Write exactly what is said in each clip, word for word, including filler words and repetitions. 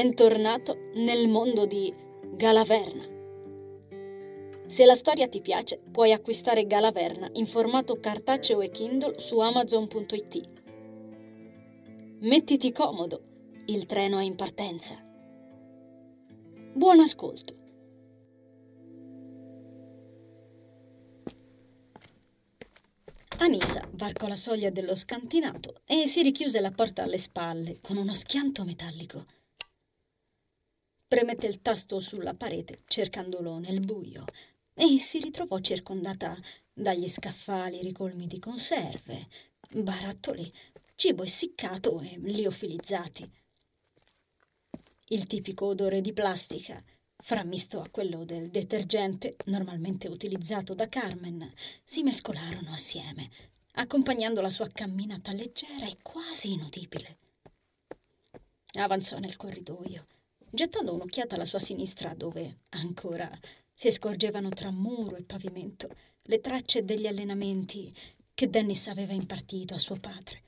ben tornato nel mondo di Galaverna. Se la storia ti piace, puoi acquistare Galaverna in formato cartaceo e Kindle su amazon punto it. Mettiti comodo, il treno è in partenza. Buon ascolto. Anisa varcò la soglia dello scantinato e si richiuse la porta alle spalle con uno schianto metallico. Premette il tasto sulla parete cercandolo nel buio e si ritrovò circondata dagli scaffali ricolmi di conserve, barattoli, cibo essiccato e liofilizzati. Il tipico odore di plastica, frammisto a quello del detergente normalmente utilizzato da Carmen, si mescolarono assieme, accompagnando la sua camminata leggera e quasi inudibile. Avanzò nel corridoio, gettando un'occhiata alla sua sinistra, dove ancora si scorgevano tra muro e pavimento le tracce degli allenamenti che Dennis aveva impartito a suo padre.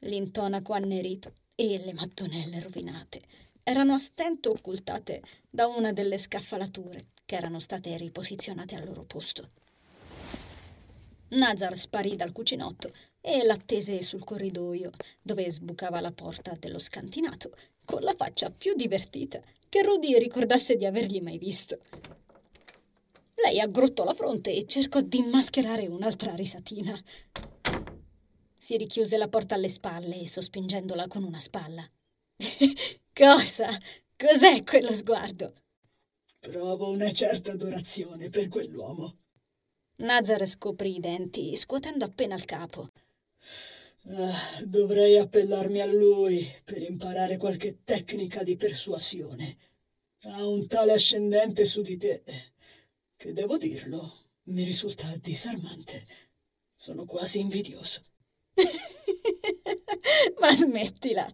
L'intonaco annerito e le mattonelle rovinate erano a stento occultate da una delle scaffalature che erano state riposizionate al loro posto. Nazar sparì dal cucinotto e l'attese sul corridoio, dove sbucava la porta dello scantinato, con la faccia più divertita che Rudy ricordasse di avergli mai visto. Lei aggrottò la fronte e cercò di mascherare un'altra risatina. Si richiuse la porta alle spalle, sospingendola con una spalla. Cosa? Cos'è quello sguardo? Provo una certa adorazione per quell'uomo. Nazar scoprì i denti, scuotendo appena il capo. Ah, dovrei appellarmi a lui per imparare qualche tecnica di persuasione. Ha un tale ascendente su di te che, devo dirlo, mi risulta disarmante. Sono quasi invidioso. Ma smettila!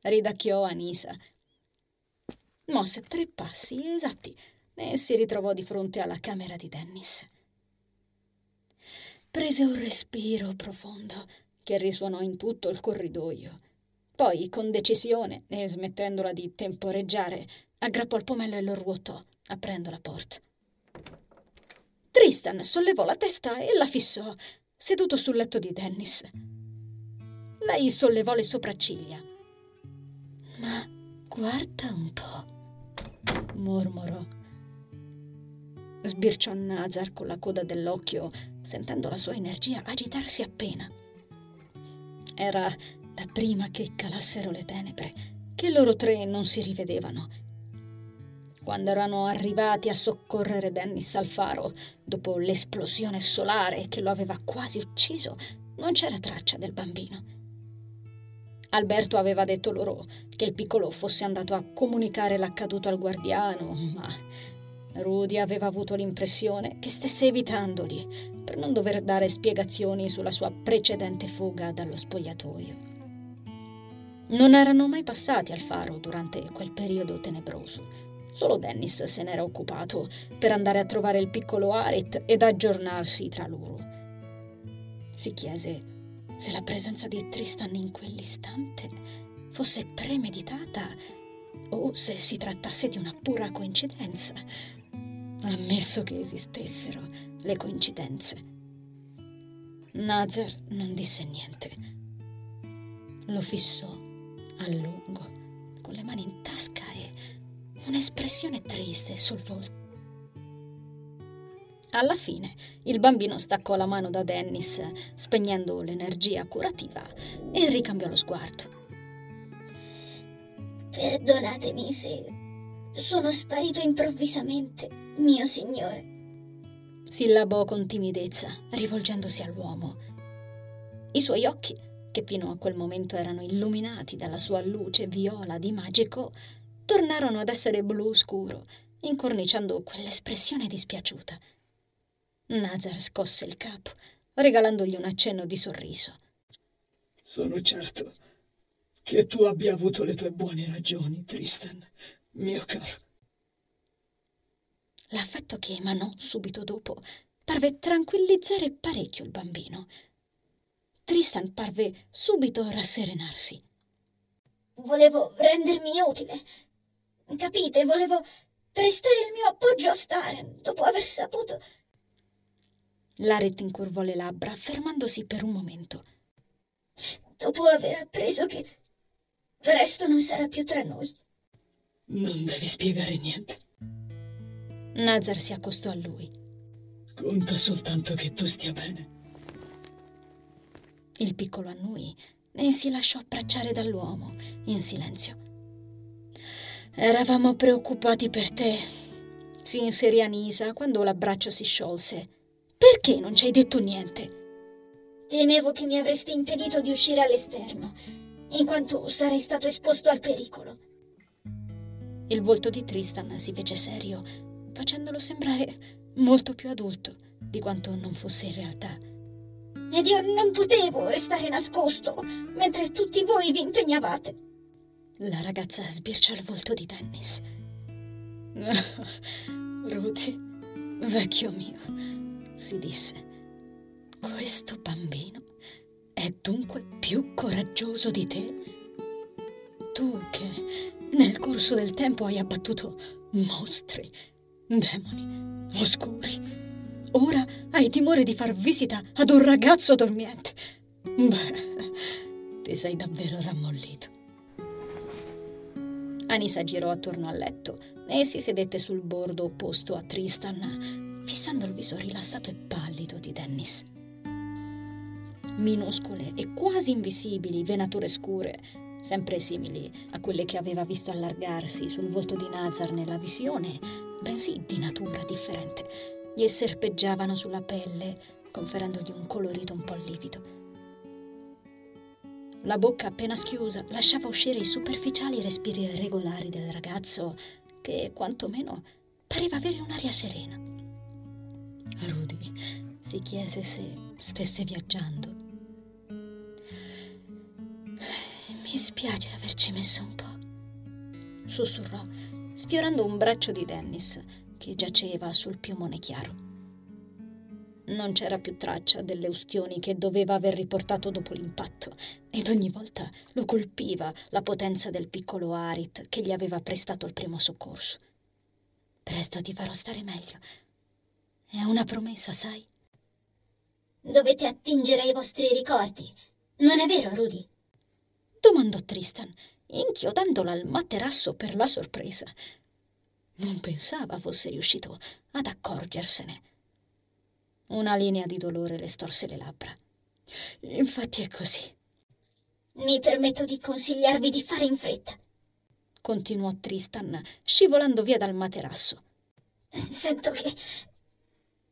Ridacchiò Anisa. Mosse tre passi esatti e si ritrovò di fronte alla camera di Dennis. Prese un respiro profondo che risuonò in tutto il corridoio. Poi, con decisione e smettendola di temporeggiare, aggrappò il pomello e lo ruotò, aprendo la porta. Tristan sollevò la testa e la fissò, seduto sul letto di Dennis. Lei sollevò le sopracciglia. «Ma guarda un po'», mormorò. Sbirciò Nazar con la coda dell'occhio, sentendo la sua energia agitarsi appena. Era da prima che calassero le tenebre che loro tre non si rivedevano. Quando erano arrivati a soccorrere Dennis al faro, dopo l'esplosione solare che lo aveva quasi ucciso, non c'era traccia del bambino. Alberto aveva detto loro che il piccolo fosse andato a comunicare l'accaduto al guardiano, ma Rudy aveva avuto l'impressione che stesse evitandoli per non dover dare spiegazioni sulla sua precedente fuga dallo spogliatoio. Non erano mai passati al faro durante quel periodo tenebroso. Solo Dennis se n'era occupato per andare a trovare il piccolo Arit ed aggiornarsi tra loro. Si chiese se la presenza di Tristan in quell'istante fosse premeditata o se si trattasse di una pura coincidenza, ammesso che esistessero le coincidenze. Nazar non disse niente. Lo fissò a lungo, con le mani in tasca e un'espressione triste sul volto. Alla fine il bambino staccò la mano da Dennis, spegnendo l'energia curativa, e ricambiò lo sguardo. «Perdonatemi se sono sparito improvvisamente, mio signore», sillabò con timidezza, rivolgendosi all'uomo. I suoi occhi, che fino a quel momento erano illuminati dalla sua luce viola di magico, tornarono ad essere blu scuro, incorniciando quell'espressione dispiaciuta. Nazar scosse il capo, regalandogli un accenno di sorriso. «Sono certo che tu abbia avuto le tue buone ragioni, Tristan, mio caro». L'affetto che emanò subito dopo parve tranquillizzare parecchio il bambino. Tristan parve subito rasserenarsi. Volevo rendermi utile. Capite? Volevo prestare il mio appoggio a Staren, dopo aver saputo... L'Aret incurvò le labbra, fermandosi per un momento. Dopo aver appreso che... Presto non sarà più tra noi. Non devi spiegare niente. Nazar si accostò a lui. Conta soltanto che tu stia bene. Il piccolo annuì e si lasciò abbracciare dall'uomo, in silenzio. Eravamo preoccupati per te, si inserì Anisa quando l'abbraccio si sciolse. Perché non ci hai detto niente? Temevo che mi avresti impedito di uscire all'esterno, in quanto sarei stato esposto al pericolo. Il volto di Tristan si fece serio, facendolo sembrare molto più adulto di quanto non fosse in realtà. Ed io non potevo restare nascosto mentre tutti voi vi impegnavate. La ragazza sbirciò il volto di Dennis. Rudy, vecchio mio, si disse. Questo bambino è dunque più coraggioso di te? Tu che nel corso del tempo hai abbattuto mostri, demoni, oscuri. Ora hai timore di far visita ad un ragazzo dormiente. Beh, ti sei davvero rammollito. Anisa girò attorno al letto e si sedette sul bordo opposto a Tristan, fissando il viso rilassato e pallido di Dennis. Minuscole e quasi invisibili venature scure, sempre simili a quelle che aveva visto allargarsi sul volto di Nazar nella visione, bensì di natura differente, gli serpeggiavano sulla pelle, conferendogli un colorito un po' livido. La bocca appena schiusa lasciava uscire i superficiali respiri irregolari del ragazzo, che quantomeno pareva avere un'aria serena. Rudy si chiese se stesse viaggiando. Mi spiace averci messo un po', sussurrò, sfiorando un braccio di Dennis, che giaceva sul piumone chiaro. Non c'era più traccia delle ustioni che doveva aver riportato dopo l'impatto, ed ogni volta lo colpiva la potenza del piccolo Arit che gli aveva prestato il primo soccorso. Presto ti farò stare meglio. È una promessa, sai? Dovete attingere ai vostri ricordi, non è vero, Rudy? Domandò Tristan, inchiodandola al materasso per la sorpresa. Non pensava fosse riuscito ad accorgersene. Una linea di dolore le storse le labbra. Infatti è così. Mi permetto di consigliarvi di fare in fretta, continuò Tristan, scivolando via dal materasso. Sento che...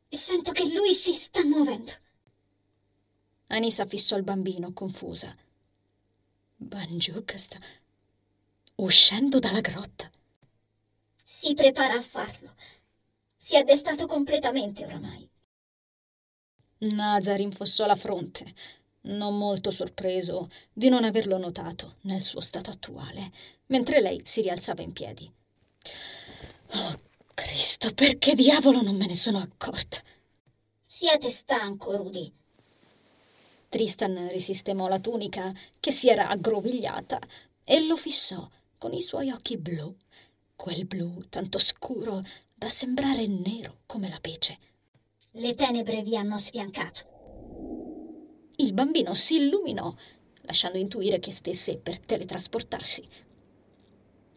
Sento che lui si sta muovendo. Anisa fissò il bambino, confusa. Banjouk sta uscendo dalla grotta. Si prepara a farlo. Si è destato completamente oramai. Nazar infossò la fronte, non molto sorpreso di non averlo notato nel suo stato attuale, mentre lei si rialzava in piedi. Oh, Cristo, perché diavolo non me ne sono accorta? Siete stanco, Rudy. Tristan risistemò la tunica che si era aggrovigliata e lo fissò con i suoi occhi blu. Quel blu tanto scuro da sembrare nero come la pece. Le tenebre vi hanno sfiancato. Il bambino si illuminò, lasciando intuire che stesse per teletrasportarsi.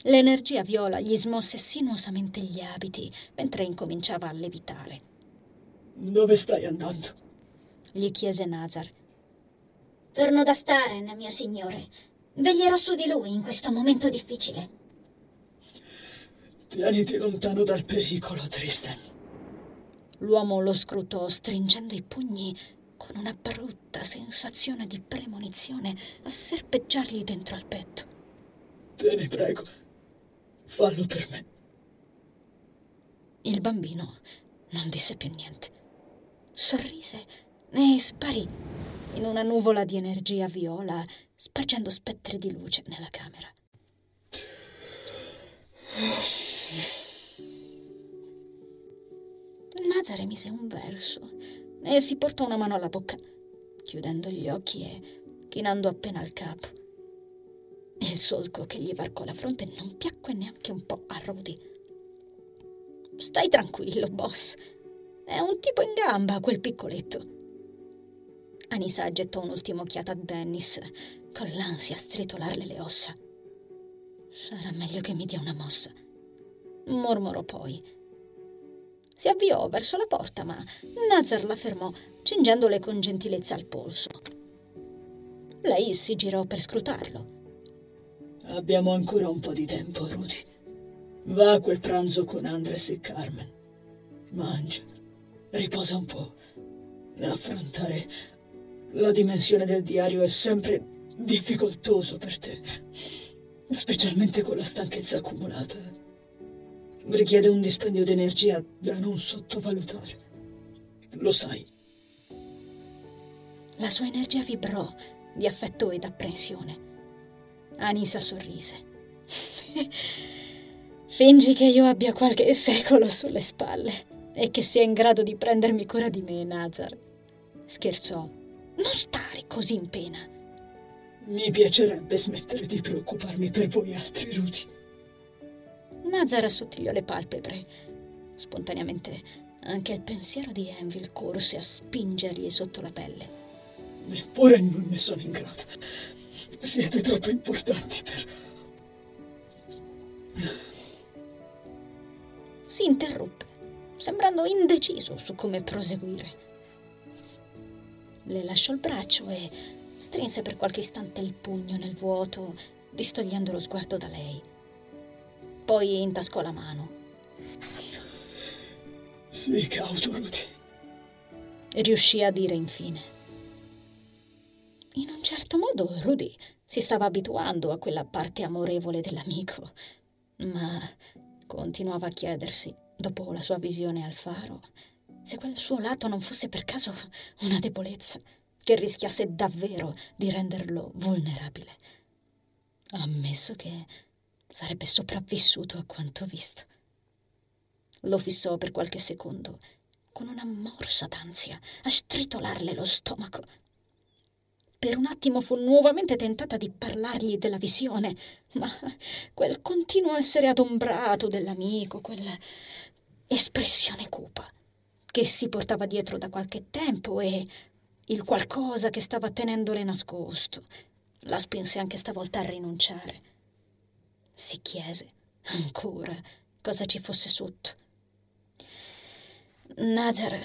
L'energia viola gli smosse sinuosamente gli abiti mentre incominciava a levitare. Dove stai andando? Gli chiese Nazar. Torno da Staren, mio signore. Veglierò su di lui in questo momento difficile. Tieniti lontano dal pericolo, Tristan. L'uomo lo scrutò, stringendo i pugni con una brutta sensazione di premonizione a serpeggiargli dentro al petto. Te ne prego, fallo per me. Il bambino non disse più niente. Sorrise e sparì in una nuvola di energia viola, spargendo spettri di luce nella camera. Nazar emise un verso e si portò una mano alla bocca, chiudendo gli occhi e chinando appena il capo. Nel solco che gli varcò la fronte non piacque neanche un po' a Rudy. «Stai tranquillo, boss. È un tipo in gamba, quel piccoletto». Anisa gettò un'ultima occhiata a Dennis, con l'ansia a stritolarle le ossa. «Sarà meglio che mi dia una mossa», mormorò poi. Si avviò verso la porta, ma Nazar la fermò, cingendole con gentilezza al polso. Lei si girò per scrutarlo. «Abbiamo ancora un po' di tempo, Rudy. Va a quel pranzo con Andres e Carmen. Mangia, riposa un po'. Affrontare la dimensione del diario è sempre difficoltoso per te, specialmente con la stanchezza accumulata. Richiede un dispendio di energia da non sottovalutare. Lo sai». La sua energia vibrò di affetto ed apprensione. Anisa sorrise. «Fingi che io abbia qualche secolo sulle spalle e che sia in grado di prendermi cura di me, Nazar», scherzò. «Non stare così in pena». «Mi piacerebbe smettere di preoccuparmi per voi altri, Rudy». Nazar assottigliò le palpebre. Spontaneamente anche il pensiero di Anvil corse a spingergli sotto la pelle. «Neppure non ne sono in grado. Siete troppo importanti per...» Si interruppe, sembrando indeciso su come proseguire. Le lasciò il braccio e strinse per qualche istante il pugno nel vuoto, distogliendo lo sguardo da lei. Poi intascò la mano. «Sii cauto, Rudy», riuscì a dire infine. In un certo modo Rudy si stava abituando a quella parte amorevole dell'amico, ma continuava a chiedersi, dopo la sua visione al faro, se quel suo lato non fosse per caso una debolezza che rischiasse davvero di renderlo vulnerabile, ammesso che sarebbe sopravvissuto a quanto visto. Lo fissò per qualche secondo con una morsa d'ansia a stritolarle lo stomaco. Per un attimo fu nuovamente tentata di parlargli della visione, ma quel continuo essere adombrato dell'amico, quella espressione cupa che si portava dietro da qualche tempo e il qualcosa che stava tenendole nascosto, la spinse anche stavolta a rinunciare. Si chiese ancora cosa ci fosse sotto. Nazar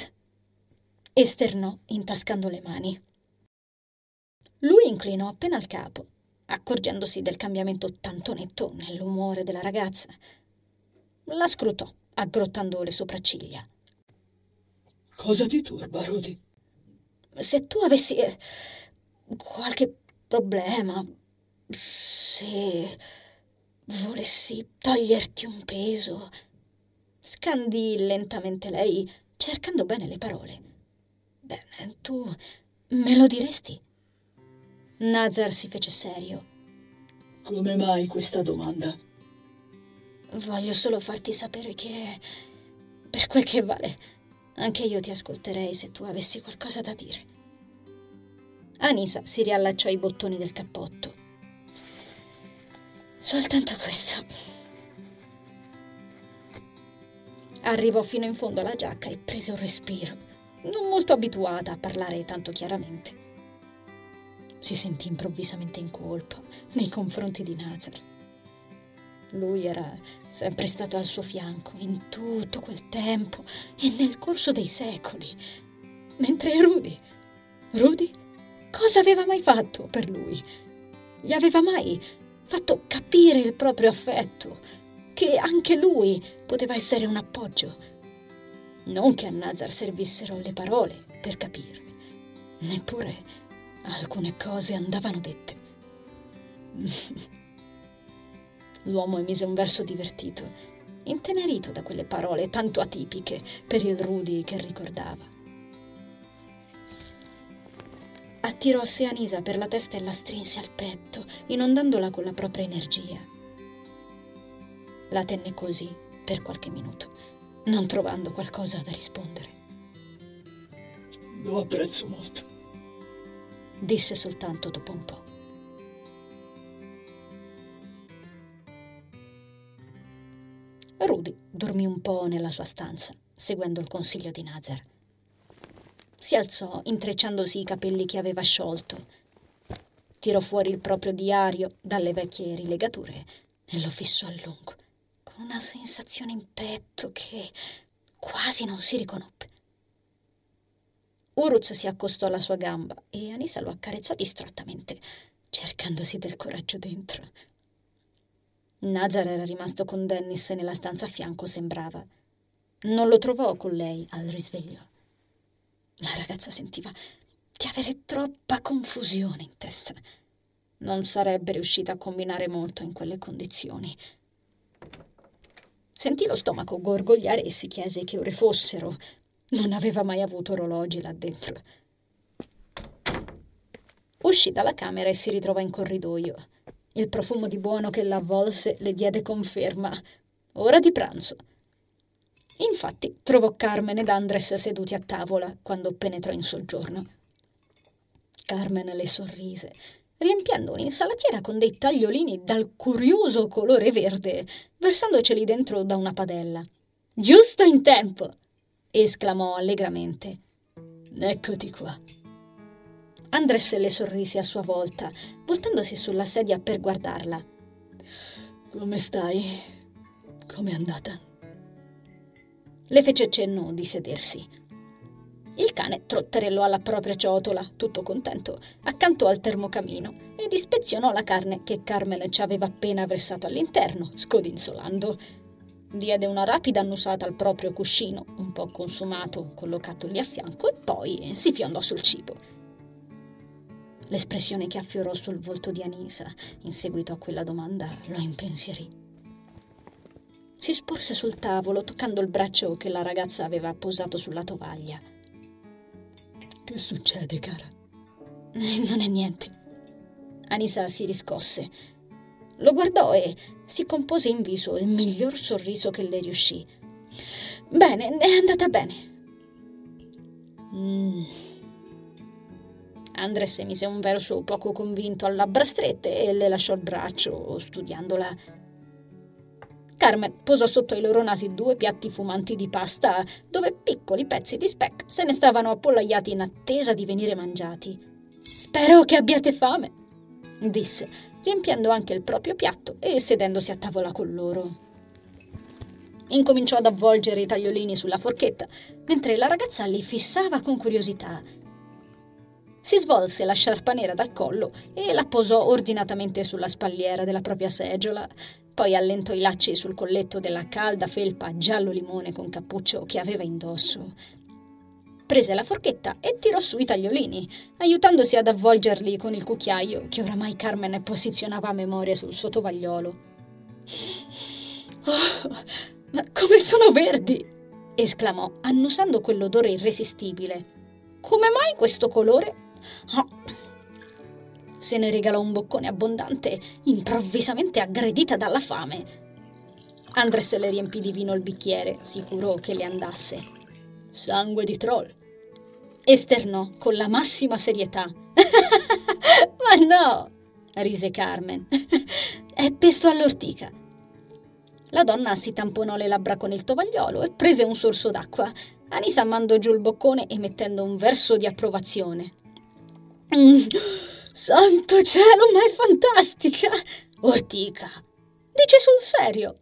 esternò intascando le mani. Lui inclinò appena il capo, accorgendosi del cambiamento tanto netto nell'umore della ragazza. La scrutò, aggrottando le sopracciglia. «Cosa ti turba, Rudy?» «Se tu avessi qualche problema, se volessi toglierti un peso», scandì lentamente lei, cercando bene le parole. «Bene, tu me lo diresti?» Nazar si fece serio. «Come mai questa domanda?» «Voglio solo farti sapere che, per quel che vale, anche io ti ascolterei se tu avessi qualcosa da dire». Anisa si riallacciò i bottoni del cappotto. «Soltanto questo». Arrivò fino in fondo alla giacca e prese un respiro, non molto abituata a parlare tanto chiaramente. Si sentì improvvisamente in colpa nei confronti di Nazar. Lui era sempre stato al suo fianco in tutto quel tempo e nel corso dei secoli, mentre Rudy, Rudy cosa aveva mai fatto per lui? Gli aveva mai fatto capire il proprio affetto, che anche lui poteva essere un appoggio? Non che a Nazar servissero le parole per capirlo, neppure alcune cose andavano dette. L'uomo emise un verso divertito, intenerito da quelle parole tanto atipiche per il Rudy che ricordava. Attirò a sé Anisa per la testa e la strinse al petto, inondandola con la propria energia. La tenne così per qualche minuto, non trovando qualcosa da rispondere. «Lo apprezzo molto», disse soltanto dopo un po'. dormì un po' nella sua stanza, seguendo il consiglio di Nazar. Si alzò, intrecciandosi i capelli che aveva sciolto. Tirò fuori il proprio diario dalle vecchie rilegature e lo fissò a lungo, con una sensazione in petto che quasi non si riconobbe. Uruz si accostò alla sua gamba e Anisa lo accarezzò distrattamente, cercandosi del coraggio dentro. Nazar era rimasto con Dennis nella stanza a fianco, sembrava. Non lo trovò con lei al risveglio. La ragazza sentiva di avere troppa confusione in testa. Non sarebbe riuscita a combinare molto in quelle condizioni. Sentì lo stomaco gorgogliare e si chiese che ore fossero. Non aveva mai avuto orologi là dentro. Uscì dalla camera e si ritrovò in corridoio. Il profumo di buono che l'avvolse le diede conferma. Ora di pranzo. Infatti trovò Carmen ed Andres seduti a tavola quando penetrò in soggiorno. Carmen le sorrise, riempiendo un'insalatiera con dei tagliolini dal curioso colore verde, versandoceli dentro da una padella. «Giusto in tempo!» esclamò allegramente. «Eccoti qua!» Andres le sorrise a sua volta, voltandosi sulla sedia per guardarla. «Come stai? Com'è andata?» Le fece cenno di sedersi. Il cane trotterellò alla propria ciotola, tutto contento, accanto al termocamino ed ispezionò la carne che Carmen ci aveva appena versato all'interno, scodinzolando. Diede una rapida annusata al proprio cuscino, un po' consumato, collocato lì a fianco, e poi si fiondò sul cibo. L'espressione che affiorò sul volto di Anisa, in seguito a quella domanda, lo impensierì. Si sporse sul tavolo, toccando il braccio che la ragazza aveva posato sulla tovaglia. «Che succede, cara?» «Non è niente.» Anisa si riscosse. Lo guardò e si compose in viso il miglior sorriso che le riuscì. «Bene, è andata bene.» mm. Andres emise un verso poco convinto a labbra strette e le lasciò il braccio, studiandola. Carmen posò sotto ai loro nasi due piatti fumanti di pasta, dove piccoli pezzi di speck se ne stavano appollaiati in attesa di venire mangiati. «Spero che abbiate fame», disse, riempiendo anche il proprio piatto e sedendosi a tavola con loro. Incominciò ad avvolgere i tagliolini sulla forchetta, mentre la ragazza li fissava con curiosità. Si svolse la sciarpa nera dal collo e la posò ordinatamente sulla spalliera della propria seggiola. Poi allentò i lacci sul colletto della calda felpa giallo limone con cappuccio che aveva indosso. Prese la forchetta e tirò su i tagliolini, aiutandosi ad avvolgerli con il cucchiaio che oramai Carmen posizionava a memoria sul suo tovagliolo. «Oh, ma come sono verdi!» esclamò, annusando quell'odore irresistibile. «Come mai questo colore?» «Oh!» Se ne regalò un boccone abbondante, improvvisamente aggredita dalla fame. Andres le riempì di vino il bicchiere, sicuro che le andasse. «Sangue di troll», esternò con la massima serietà. «Ma no!» rise Carmen. «È pesto all'ortica.» La donna si tamponò le labbra con il tovagliolo e prese un sorso d'acqua. Anisa mandò giù il boccone emettendo un verso di approvazione. Mm. «Santo cielo, ma è fantastica! Ortica! Dice sul serio!»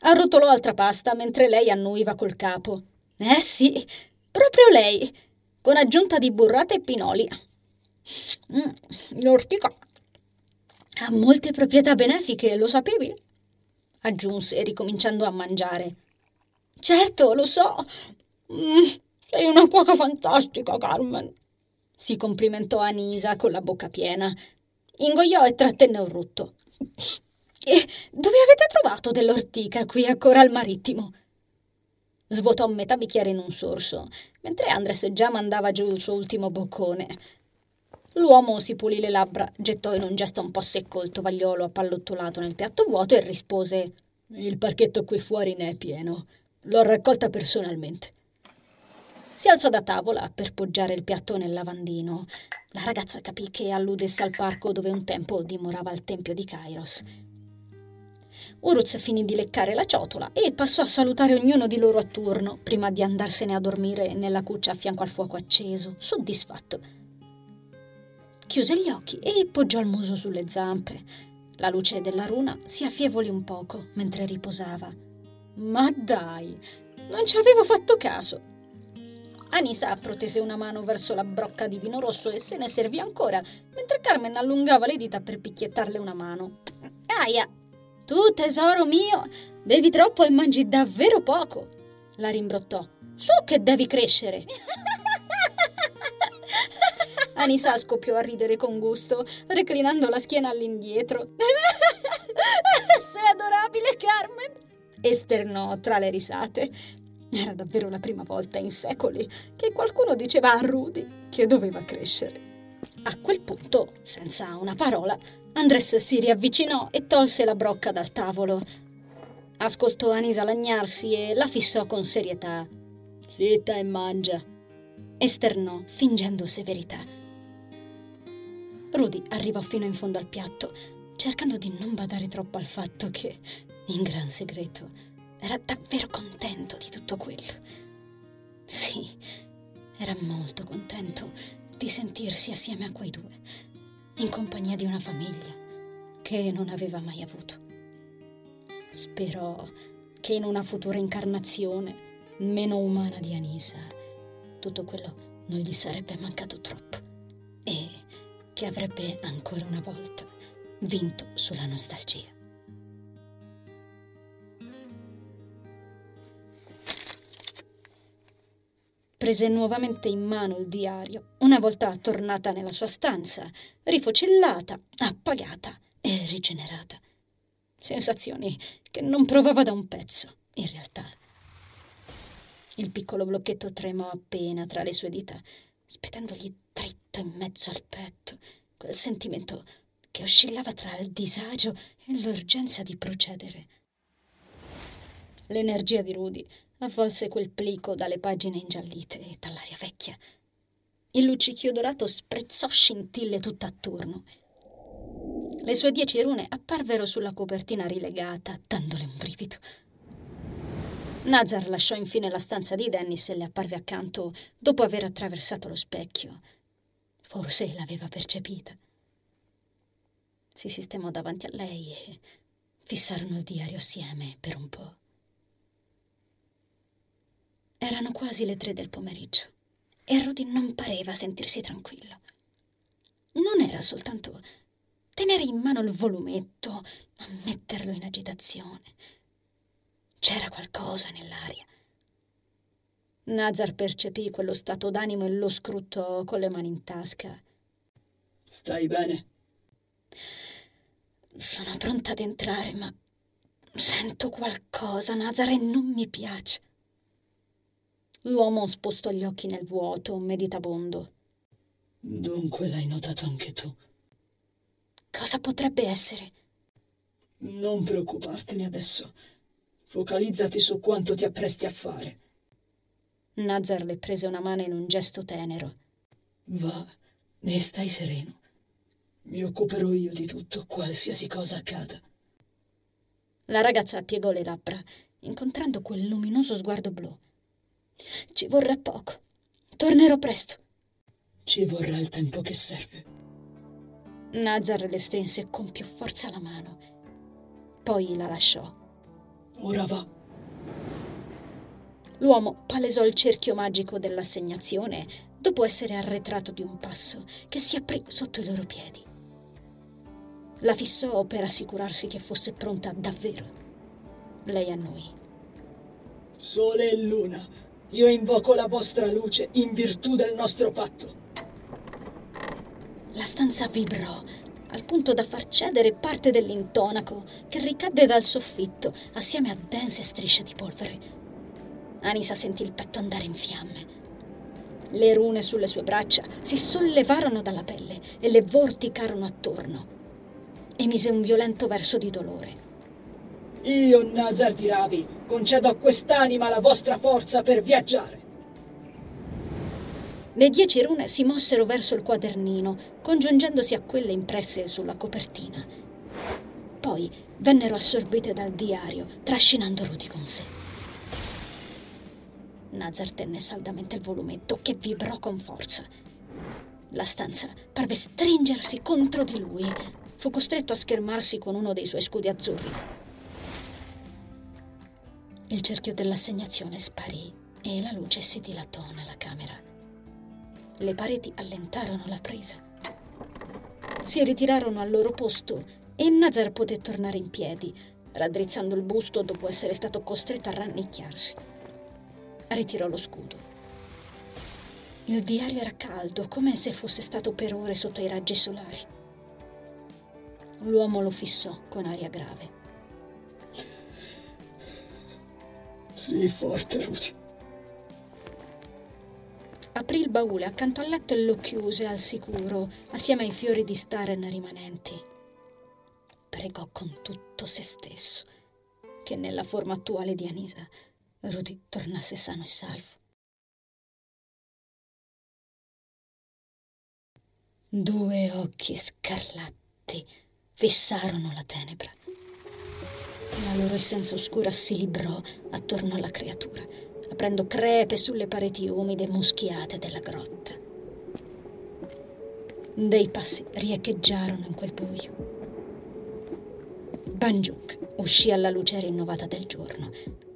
Arrotolò altra pasta mentre lei annuiva col capo. «Eh sì, proprio lei, con aggiunta di burrata e pinoli. Mm, l'ortica ha molte proprietà benefiche, lo sapevi?» aggiunse, ricominciando a mangiare. «Certo, lo so! Mm, sei una cuoca fantastica, Carmen!» si complimentò Anisa con la bocca piena. Ingoiò e trattenne un rutto. «E dove avete trovato dell'ortica qui a Coral Marittimo?» Svuotò metà bicchiere in un sorso, mentre Andres già mandava giù il suo ultimo boccone. L'uomo si pulì le labbra, gettò in un gesto un po' secco il tovagliolo appallottolato nel piatto vuoto e rispose: «Il parchetto qui fuori ne è pieno. L'ho raccolta personalmente.» Si alzò da tavola per poggiare il piatto nel lavandino. La ragazza capì che alludesse al parco dove un tempo dimorava il tempio di Kairos. Uruz finì di leccare la ciotola e passò a salutare ognuno di loro a turno, prima di andarsene a dormire nella cuccia a fianco al fuoco acceso, soddisfatto. Chiuse gli occhi e poggiò il muso sulle zampe. La luce della runa si affievolì un poco mentre riposava. Ma dai, non ci avevo fatto caso. Anisa protese una mano verso la brocca di vino rosso e se ne servì ancora, mentre Carmen allungava le dita per picchiettarle una mano. Aia! Tu, tesoro mio, bevi troppo e mangi davvero poco, la rimbrottò. Su che devi crescere! Anisa scoppiò a ridere con gusto, reclinando la schiena all'indietro. Sei adorabile, Carmen! Esternò tra le risate. Era davvero la prima volta in secoli che qualcuno diceva a Rudy che doveva crescere. A quel punto, senza una parola, Andres si riavvicinò e tolse la brocca dal tavolo. Ascoltò Anisa lagnarsi e la fissò con serietà. Zitta e mangia, esternò, fingendo severità. Rudy arrivò fino in fondo al piatto, cercando di non badare troppo al fatto che, in gran segreto, era davvero contento di tutto quello. Sì, era molto contento di sentirsi assieme a quei due, in compagnia di una famiglia che non aveva mai avuto. Sperò che in una futura incarnazione meno umana di Anisa tutto quello non gli sarebbe mancato troppo e che avrebbe ancora una volta vinto sulla nostalgia. Prese nuovamente in mano il diario, una volta tornata nella sua stanza, rifocillata, appagata e rigenerata. Sensazioni che non provava da un pezzo, in realtà. Il piccolo blocchetto tremò appena tra le sue dita, spetandogli dritto in mezzo al petto, quel sentimento che oscillava tra il disagio e l'urgenza di procedere. L'energia di Rudy avvolse quel plico dalle pagine ingiallite e dall'aria vecchia. Il luccichio dorato sprezzò scintille tutt'attorno. Le sue dieci rune apparvero sulla copertina rilegata, dandole un brivido. Nazar lasciò infine la stanza di Dennis e le apparve accanto dopo aver attraversato lo specchio. Forse l'aveva percepita. Si sistemò davanti a lei e fissarono il diario assieme per un po'. Erano quasi le tre del pomeriggio e Rudy non pareva sentirsi tranquillo. Non era soltanto tenere in mano il volumetto, ma metterlo in agitazione. C'era qualcosa nell'aria. Nazar percepì quello stato d'animo e lo scrutò con le mani in tasca. Stai bene? Sono pronta ad entrare, ma sento qualcosa, Nazar, e non mi piace. L'uomo spostò gli occhi nel vuoto, meditabondo. Dunque l'hai notato anche tu. Cosa potrebbe essere? Non preoccupartene adesso. Focalizzati su quanto ti appresti a fare. Nazar le prese una mano in un gesto tenero. Va, ne stai sereno. Mi occuperò io di tutto, qualsiasi cosa accada. La ragazza piegò le labbra, incontrando quel luminoso sguardo blu. Ci vorrà poco. Tornerò presto. Ci vorrà il tempo che serve. Nazar le strinse con più forza la mano. Poi la lasciò. Ora va. L'uomo palesò il cerchio magico dell'assegnazione dopo essere arretrato di un passo che si aprì sotto i loro piedi. La fissò per assicurarsi che fosse pronta davvero. Lei annui. Sole e luna, io invoco la vostra luce in virtù del nostro patto. La stanza vibrò, al punto da far cedere parte dell'intonaco che ricadde dal soffitto assieme a dense strisce di polvere. Anisa sentì il petto andare in fiamme. Le rune sulle sue braccia si sollevarono dalla pelle e le vorticarono attorno. Emise un violento verso di dolore. Io, Nazar di Ravi, concedo a quest'anima la vostra forza per viaggiare. Le dieci rune si mossero verso il quadernino, congiungendosi a quelle impresse sulla copertina. poi vennero assorbite dal diario, trascinando Rudy con sé. Nazar tenne saldamente il volumetto, che vibrò con forza. La stanza parve stringersi contro di lui. Fu costretto a schermarsi con uno dei suoi scudi azzurri. Il cerchio dell'assegnazione sparì e la luce si dilatò nella camera. Le pareti allentarono la presa. Si ritirarono al loro posto e Nazar poté tornare in piedi, raddrizzando il busto dopo essere stato costretto a rannicchiarsi. Ritirò lo scudo. Il diario era caldo, come se fosse stato per ore sotto i raggi solari. L'uomo lo fissò con aria grave. Sii forte, Rudy. Aprì il baule accanto al letto e lo chiuse al sicuro, assieme ai fiori di Staren rimanenti. Pregò con tutto se stesso che nella forma attuale di Anisa Rudy tornasse sano e salvo. Due occhi scarlatti fissarono la tenebra. La loro essenza oscura si librò attorno alla creatura, aprendo crepe sulle pareti umide e muschiate della grotta. Dei passi riecheggiarono in quel buio. Banjouk uscì alla luce rinnovata del giorno,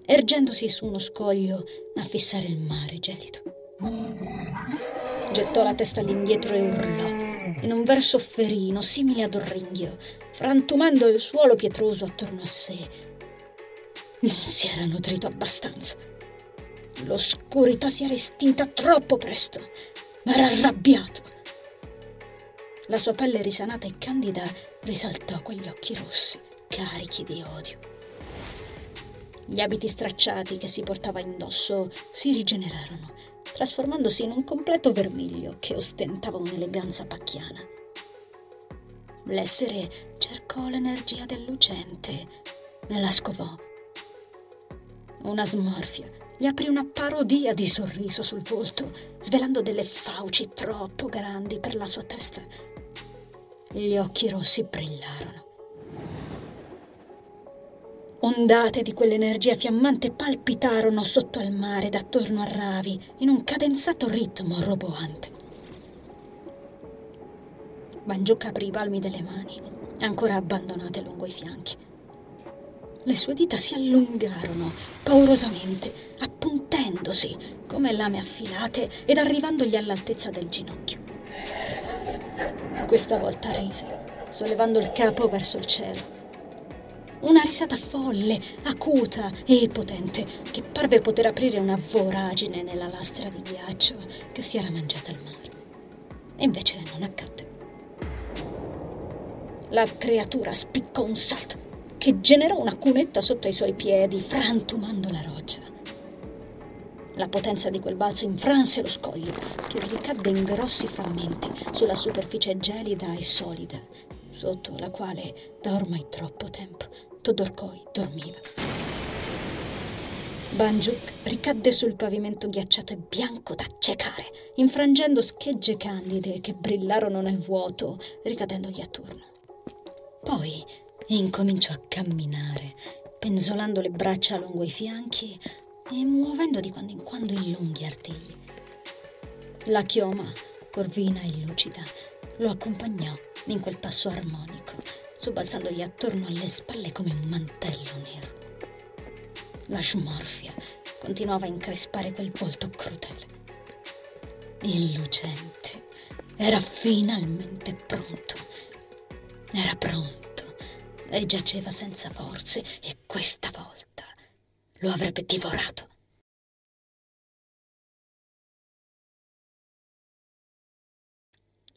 ergendosi su uno scoglio a fissare il mare gelido. Gettò la testa all'indietro e urlò in un verso ferino simile ad un ringhio, frantumando il suolo pietroso attorno a sé. Non si era nutrito abbastanza. L'oscurità si era estinta troppo presto. Era arrabbiato. La sua pelle risanata e candida risaltò quegli occhi rossi, carichi di odio. Gli abiti stracciati che si portava indosso si rigenerarono, trasformandosi in un completo vermiglio che ostentava un'eleganza pacchiana. L'essere cercò l'energia del lucente e la scovò. Una smorfia gli aprì una parodia di sorriso sul volto, svelando delle fauci troppo grandi per la sua testa. Gli occhi rossi brillarono. Ondate di quell'energia fiammante palpitarono sotto al mare d'attorno a Ravi in un cadenzato ritmo roboante. Banjouk aprì i palmi delle mani, ancora abbandonate lungo i fianchi. Le sue dita si allungarono paurosamente, appuntendosi come lame affilate ed arrivandogli all'altezza del ginocchio. Questa volta rise, sollevando il capo verso il cielo. Una risata folle, acuta e potente, che parve poter aprire una voragine nella lastra di ghiaccio che si era mangiata al mare. E invece non accadde. La creatura spiccò un salto che generò una cunetta sotto i suoi piedi, frantumando la roccia. La potenza di quel balzo infranse lo scoglio, che ricadde in grossi frammenti sulla superficie gelida e solida, sotto la quale da ormai troppo tempo Dorkoi dormiva. Banjouk ricadde sul pavimento ghiacciato e bianco da accecare, infrangendo schegge candide che brillarono nel vuoto, ricadendogli attorno. Poi incominciò a camminare, penzolando le braccia lungo i fianchi e muovendo di quando in quando i lunghi artigli. La chioma, corvina e lucida, lo accompagnò in quel passo armonico, sobbalzandogli attorno alle spalle come un mantello nero. La smorfia continuava a increspare quel volto crudele. Il lucente era finalmente pronto. Era pronto e giaceva senza forze, e questa volta lo avrebbe divorato.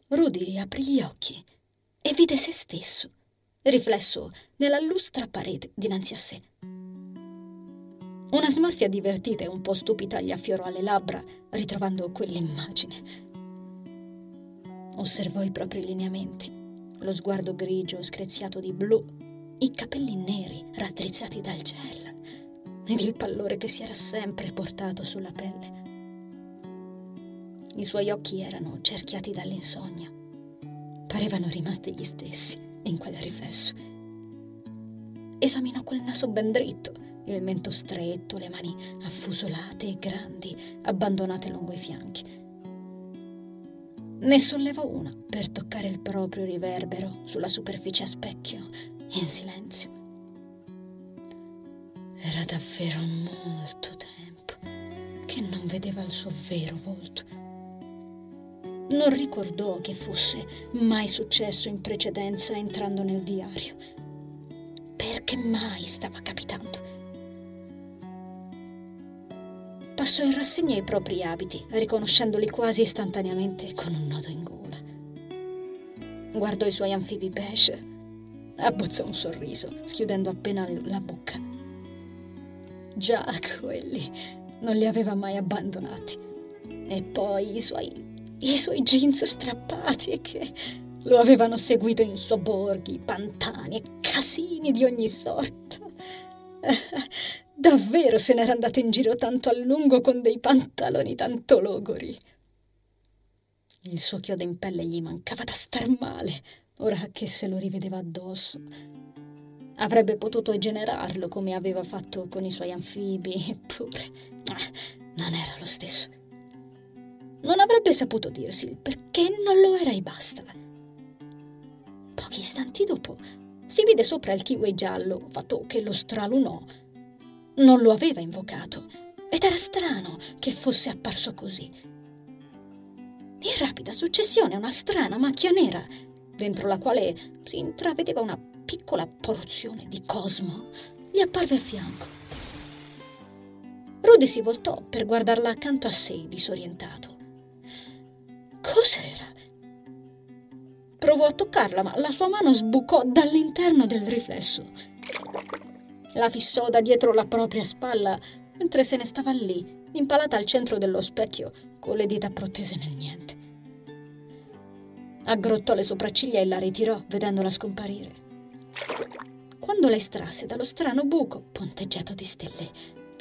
Rudy aprì gli occhi e vide se stesso riflesso nella lustra parete dinanzi a sé. Una smorfia divertita e un po' stupida gli affiorò alle labbra, ritrovando quell'immagine. Osservò i propri lineamenti, lo sguardo grigio screziato di blu, i capelli neri raddrizzati dal gel ed il pallore che si era sempre portato sulla pelle. I suoi occhi erano cerchiati dall'insonnia. Parevano rimasti gli stessi in quel riflesso. Esaminò quel naso ben dritto, il mento stretto, le mani affusolate e grandi, abbandonate lungo i fianchi. Ne sollevò una per toccare il proprio riverbero sulla superficie a specchio, in silenzio. Era davvero molto tempo che non vedeva il suo vero volto. Non ricordò che fosse mai successo in precedenza entrando nel diario. Perché mai stava capitando? Passò in rassegna i propri abiti, riconoscendoli quasi istantaneamente con un nodo in gola. Guardò i suoi anfibi beige, abbozzò un sorriso, schiudendo appena la bocca. Già quelli non li aveva mai abbandonati. E poi i suoi, i suoi jeans strappati che lo avevano seguito in sobborghi, pantani e casini di ogni sorta. Davvero se n'era andato in giro tanto a lungo con dei pantaloni tanto logori. Il suo chiodo in pelle gli mancava da star male, ora che se lo rivedeva addosso. Avrebbe potuto generarlo come aveva fatto con i suoi anfibi, eppure non era lo stesso. Non avrebbe saputo dirsi il perché non lo era e basta. Pochi istanti dopo si vide sopra il kiwi giallo, fatto che lo stralunò. Non lo aveva invocato, ed era strano che fosse apparso così. In rapida successione una strana macchia nera, dentro la quale si intravedeva una piccola porzione di cosmo, gli apparve a fianco. Rudy si voltò per guardarla accanto a sé, disorientato. Cos'era? Provò a toccarla, ma la sua mano sbucò dall'interno del riflesso. La fissò da dietro la propria spalla mentre se ne stava lì, impalata al centro dello specchio, con le dita protese nel niente. Aggrottò le sopracciglia e la ritirò, vedendola scomparire. Quando la estrasse dallo strano buco, punteggiato di stelle,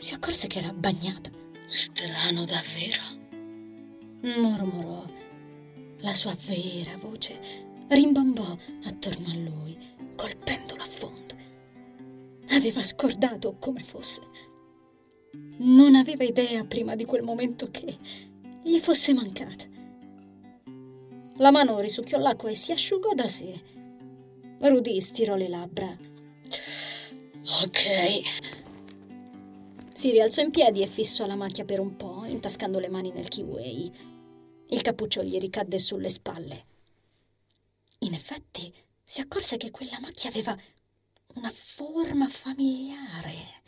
si accorse che era bagnata. «Strano davvero?» mormorò. La sua vera voce rimbombò attorno a lui, colpendolo a fondo. Aveva scordato come fosse. Non aveva idea prima di quel momento che gli fosse mancata. La mano risucchiò l'acqua e si asciugò da sé. Rudy stirò le labbra. Ok. Si rialzò in piedi e fissò la macchia per un po', intascando le mani nel kiwi. Il cappuccio gli ricadde sulle spalle. In effetti, si accorse che quella macchia aveva una forma familiare.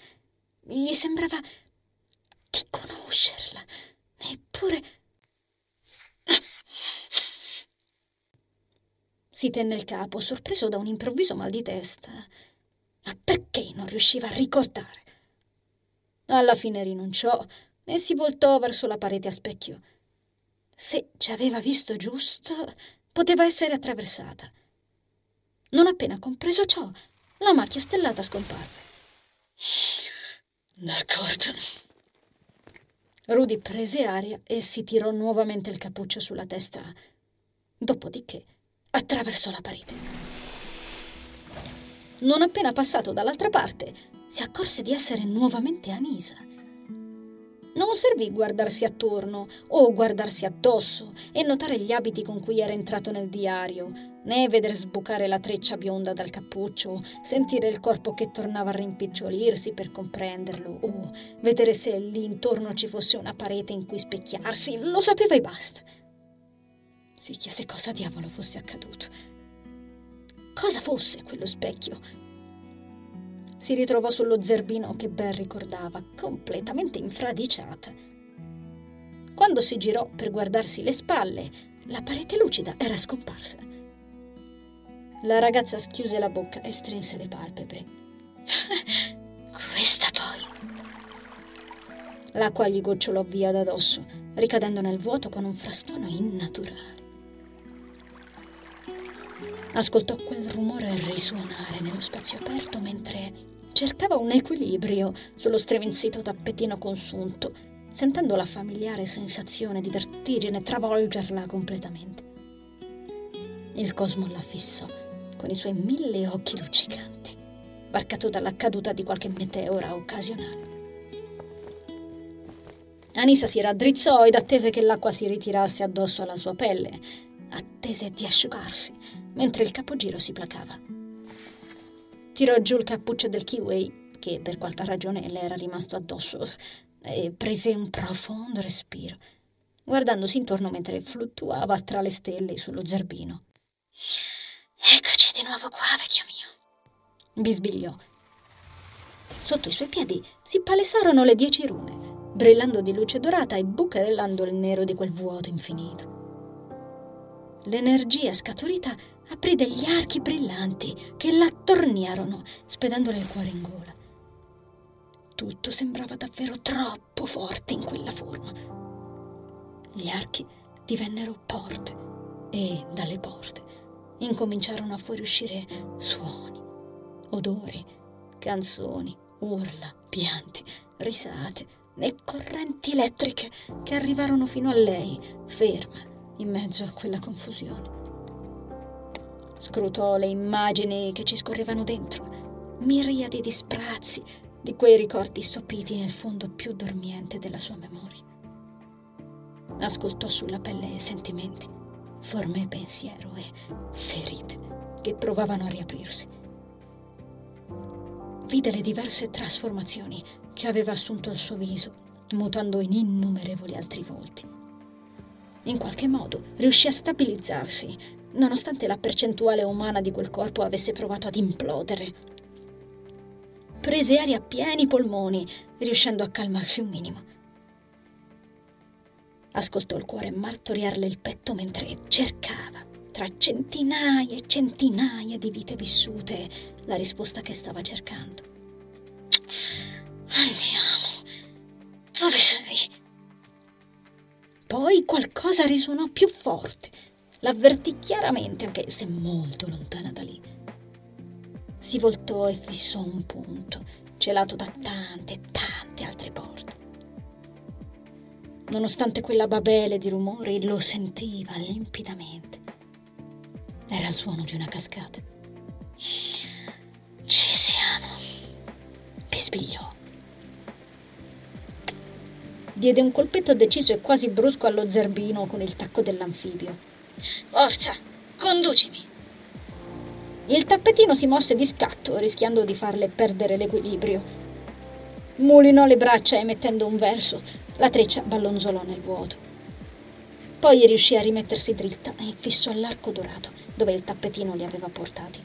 Gli sembrava di conoscerla, eppure si tenne il capo, sorpreso da un improvviso mal di testa. Ma perché non riusciva a ricordare? Alla fine rinunciò e si voltò verso la parete a specchio. Se ci aveva visto giusto, poteva essere attraversata. Non appena compreso ciò, la macchia stellata scomparve. D'accordo. Rudy prese aria e si tirò nuovamente il cappuccio sulla testa. Dopodiché attraversò la parete. Non appena passato dall'altra parte, si accorse di essere nuovamente Anisa. Non servì guardarsi attorno o guardarsi addosso e notare gli abiti con cui era entrato nel diario, né vedere sbucare la treccia bionda dal cappuccio, sentire il corpo che tornava a rimpicciolirsi per comprenderlo, o vedere se lì intorno ci fosse una parete in cui specchiarsi. Lo sapeva e basta. Si chiese cosa diavolo fosse accaduto. Cosa fosse quello specchio? Si ritrovò sullo zerbino che ben ricordava, completamente infradiciata. Quando si girò per guardarsi le spalle, la parete lucida era scomparsa. La ragazza schiuse la bocca e strinse le palpebre. Questa poi. L'acqua gli gocciolò via da dosso, ricadendo nel vuoto con un frastuono innaturale. Ascoltò quel rumore risuonare nello spazio aperto mentre cercava un equilibrio sullo striminzito tappetino consunto, sentendo la familiare sensazione di vertigine travolgerla completamente. Il cosmo la fissò con i suoi mille occhi luccicanti. marcato dalla caduta di qualche meteora occasionale. Anisa si raddrizzò ed attese che l'acqua si ritirasse addosso alla sua pelle, attese di asciugarsi, mentre il capogiro si placava. Tirò giù il cappuccio del kiwi, che per qualche ragione le era rimasto addosso, e prese un profondo respiro, guardandosi intorno mentre fluttuava tra le stelle sullo zerbino. «Eccoci di nuovo qua, vecchio mio!» bisbigliò. Sotto i suoi piedi si palesarono le dieci rune, brillando di luce dorata e bucherellando il nero di quel vuoto infinito. L'energia scaturita aprì degli archi brillanti che l'attorniarono, spedendole il cuore in gola. Tutto sembrava davvero troppo forte in quella forma. Gli archi divennero porte e dalle porte incominciarono a fuoriuscire suoni, odori, canzoni, urla, pianti, risate e correnti elettriche che arrivarono fino a lei, ferma in mezzo a quella confusione. Scrutò le immagini che ci scorrevano dentro, miriadi di sprazzi di quei ricordi sopiti nel fondo più dormiente della sua memoria. Ascoltò sulla pelle sentimenti, forme e pensiero e ferite che provavano a riaprirsi. Vide le diverse trasformazioni che aveva assunto il suo viso, mutando in innumerevoli altri volti. In qualche modo riuscì a stabilizzarsi, nonostante la percentuale umana di quel corpo avesse provato ad implodere. Prese aria a pieni polmoni, riuscendo a calmarsi un minimo. Ascoltò il cuore martoriarle il petto mentre cercava, tra centinaia e centinaia di vite vissute, la risposta che stava cercando. «Andiamo, dove sei?» Poi qualcosa risuonò più forte. L'avvertì chiaramente, anche se molto lontana da lì. Si voltò e fissò un punto, celato da tante, tante altre porte. Nonostante quella babele di rumori, lo sentiva limpidamente. Era il suono di una cascata. «Ci siamo», bisbigliò. Diede un colpetto deciso e quasi brusco allo zerbino con il tacco dell'anfibio. «Forza, conducimi!» Il tappetino si mosse di scatto, rischiando di farle perdere l'equilibrio. Mulinò le braccia emettendo un verso, la treccia ballonzolò nel vuoto. Poi riuscì a rimettersi dritta e fissò l'arco dorato, dove il tappetino li aveva portati.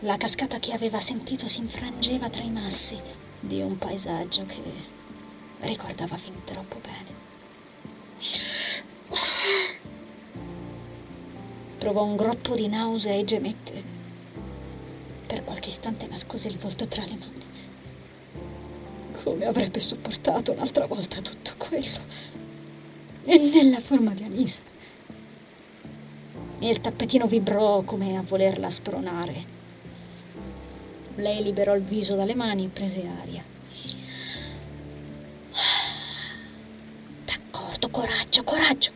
La cascata che aveva sentito si infrangeva tra i massi, di un paesaggio che ricordava fin troppo bene. Provò un groppo di nausea e gemette. Per qualche istante nascose il volto tra le mani. Come avrebbe sopportato un'altra volta tutto quello? E nella forma di Anisa. Il tappetino vibrò come a volerla spronare. Lei liberò il viso dalle mani e prese aria. «D'accordo, coraggio, coraggio!»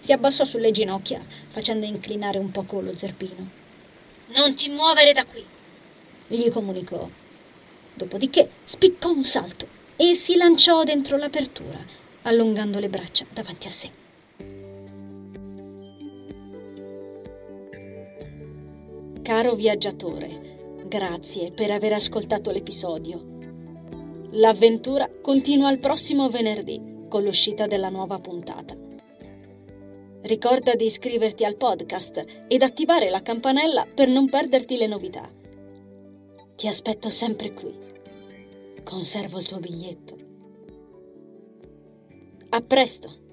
Si abbassò sulle ginocchia, facendo inclinare un poco lo zerbino. «Non ti muovere da qui!» gli comunicò. Dopodiché spiccò un salto e si lanciò dentro l'apertura, allungando le braccia davanti a sé. Caro viaggiatore, grazie per aver ascoltato l'episodio. L'avventura continua il prossimo venerdì con l'uscita della nuova puntata. Ricorda di iscriverti al podcast ed attivare la campanella per non perderti le novità. Ti aspetto sempre qui. Conservo il tuo biglietto. A presto!